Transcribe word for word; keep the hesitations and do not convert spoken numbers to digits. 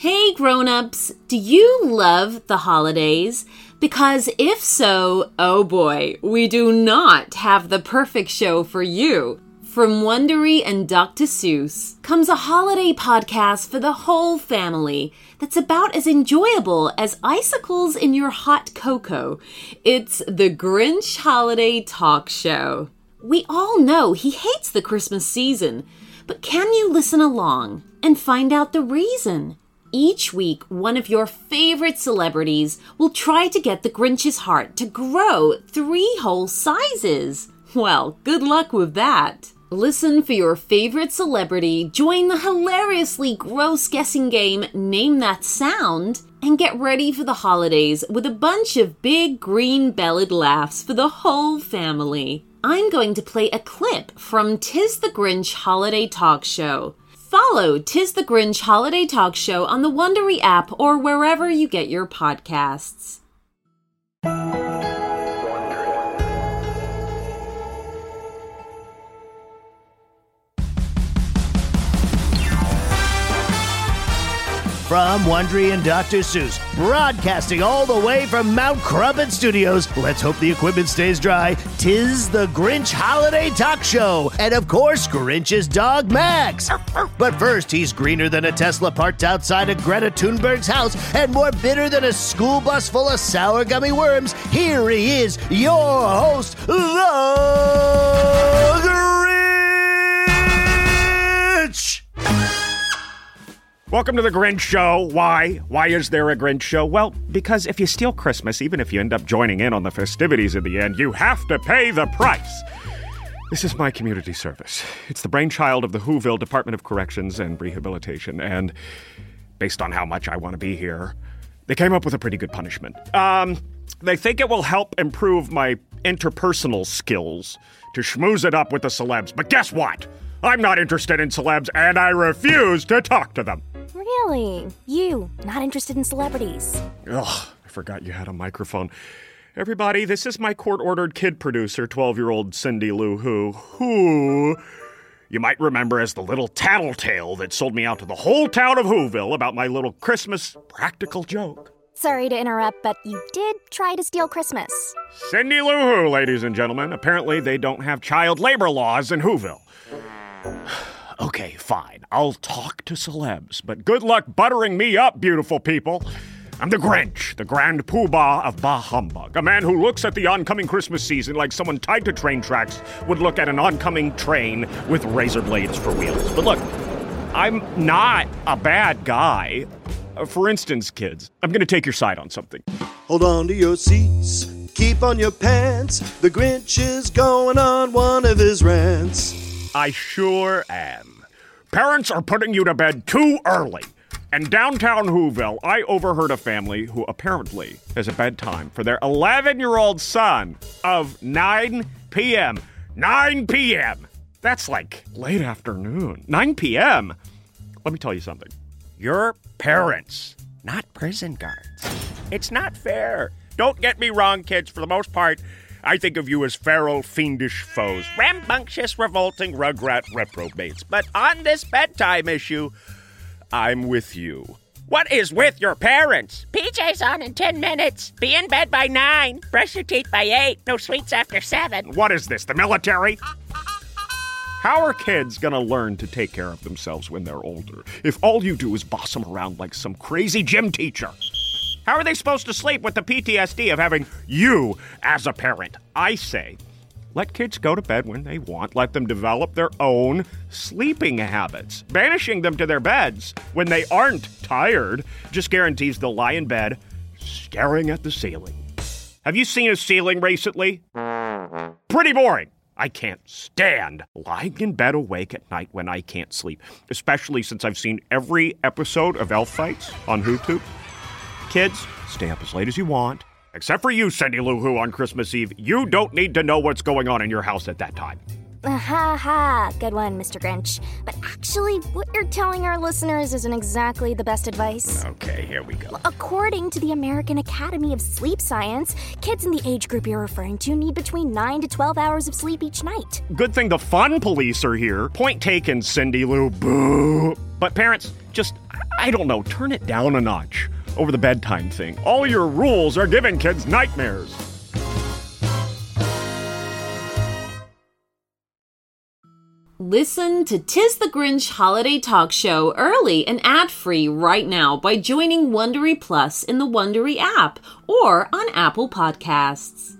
Hey grown-ups, do you love the holidays? Because if so, oh boy, we do not have the perfect show for you. From Wondery and Doctor Seuss comes a holiday podcast for the whole family that's about as enjoyable as icicles in your hot cocoa. It's the Grinch Holiday Talk Show. We all know he hates the Christmas season, but can you listen along and find out the reason? Each week, one of your favorite celebrities will try to get the Grinch's heart to grow three whole sizes. Well, good luck with that. Listen for your favorite celebrity, join the hilariously gross guessing game Name That Sound, and get ready for the holidays with a bunch of big green-bellied laughs for the whole family. I'm going to play a clip from Tis the Grinch Holiday Talk Show. Follow Tis the Grinch Holiday Talk Show on the Wondery app or wherever you get your podcasts. From Wondery and Doctor Seuss, broadcasting all the way from Mount Crumpet Studios. Let's hope the equipment stays dry. Tis the Grinch Holiday Talk Show. And of course, Grinch's dog, Max. But first, he's greener than a Tesla parked outside of Greta Thunberg's house and more bitter than a school bus full of sour gummy worms. Here he is, your host, the Grinch! Welcome to the Grinch Show. Why? Why is there a Grinch Show? Well, because if you steal Christmas, even if you end up joining in on the festivities at the end, you have to pay the price. This is my community service. It's the brainchild of the Whoville Department of Corrections and Rehabilitation, and based on how much I want to be here, they came up with a pretty good punishment. Um, they think it will help improve my interpersonal skills to schmooze it up with the celebs, but guess what? I'm not interested in celebs, and I refuse to talk to them. Really? You, not interested in celebrities? Ugh, I forgot you had a microphone. Everybody, this is my court-ordered kid producer, twelve-year-old Cindy Lou Who, who you might remember as the little tattletale that sold me out to the whole town of Whoville about my little Christmas practical joke. Sorry to interrupt, but you did try to steal Christmas. Cindy Lou Who, ladies and gentlemen. Apparently they don't have child labor laws in Whoville. Okay, fine. I'll talk to celebs, but good luck buttering me up, beautiful people. I'm the Grinch, the grand poobah of bah humbug, a man who looks at the oncoming Christmas season like someone tied to train tracks would look at an oncoming train with razor blades for wheels. But look, I'm not a bad guy. For instance, kids, I'm going to take your side on something. Hold on to your seats. Keep on your pants. The Grinch is going on one of his rants. I sure am. Parents are putting you to bed too early. And downtown Whoville, I overheard a family who apparently has a bedtime for their eleven-year-old son of nine p.m. nine p.m. That's like late afternoon. nine p.m. Let me tell you something. Your parents, not prison guards. It's not fair. Don't get me wrong, kids. For the most part, I think of you as feral, fiendish foes, rambunctious, revolting, rugrat reprobates. But on this bedtime issue, I'm with you. What is with your parents? P J's on in ten minutes. Be in bed by nine. Brush your teeth by eight. No sweets after seven. What is this, the military? How are kids going to learn to take care of themselves when they're older if all you do is boss them around like some crazy gym teacher? How are they supposed to sleep with the P T S D of having you as a parent? I say, let kids go to bed when they want. Let them develop their own sleeping habits. Banishing them to their beds when they aren't tired just guarantees they'll lie in bed staring at the ceiling. Have you seen a ceiling recently? Pretty boring. I can't stand lying in bed awake at night when I can't sleep, especially since I've seen every episode of Elf Fights on Hutu. Kids, stay up as late as you want. Except for you, Cindy Lou Who, on Christmas Eve. You don't need to know what's going on in your house at that time. Uh, ha ha. Good one, Mister Grinch. But actually, what you're telling our listeners isn't exactly the best advice. Okay, here we go. According to the American Academy of Sleep Science, kids in the age group you're referring to need between nine to twelve hours of sleep each night. Good thing the fun police are here. Point taken, Cindy Lou. Boo. But parents, just... I don't know, turn it down a notch over the bedtime thing. All your rules are giving kids nightmares. Listen to 'Tis the Grinch Holiday Talk Show early and ad-free right now by joining Wondery Plus in the Wondery app or on Apple Podcasts.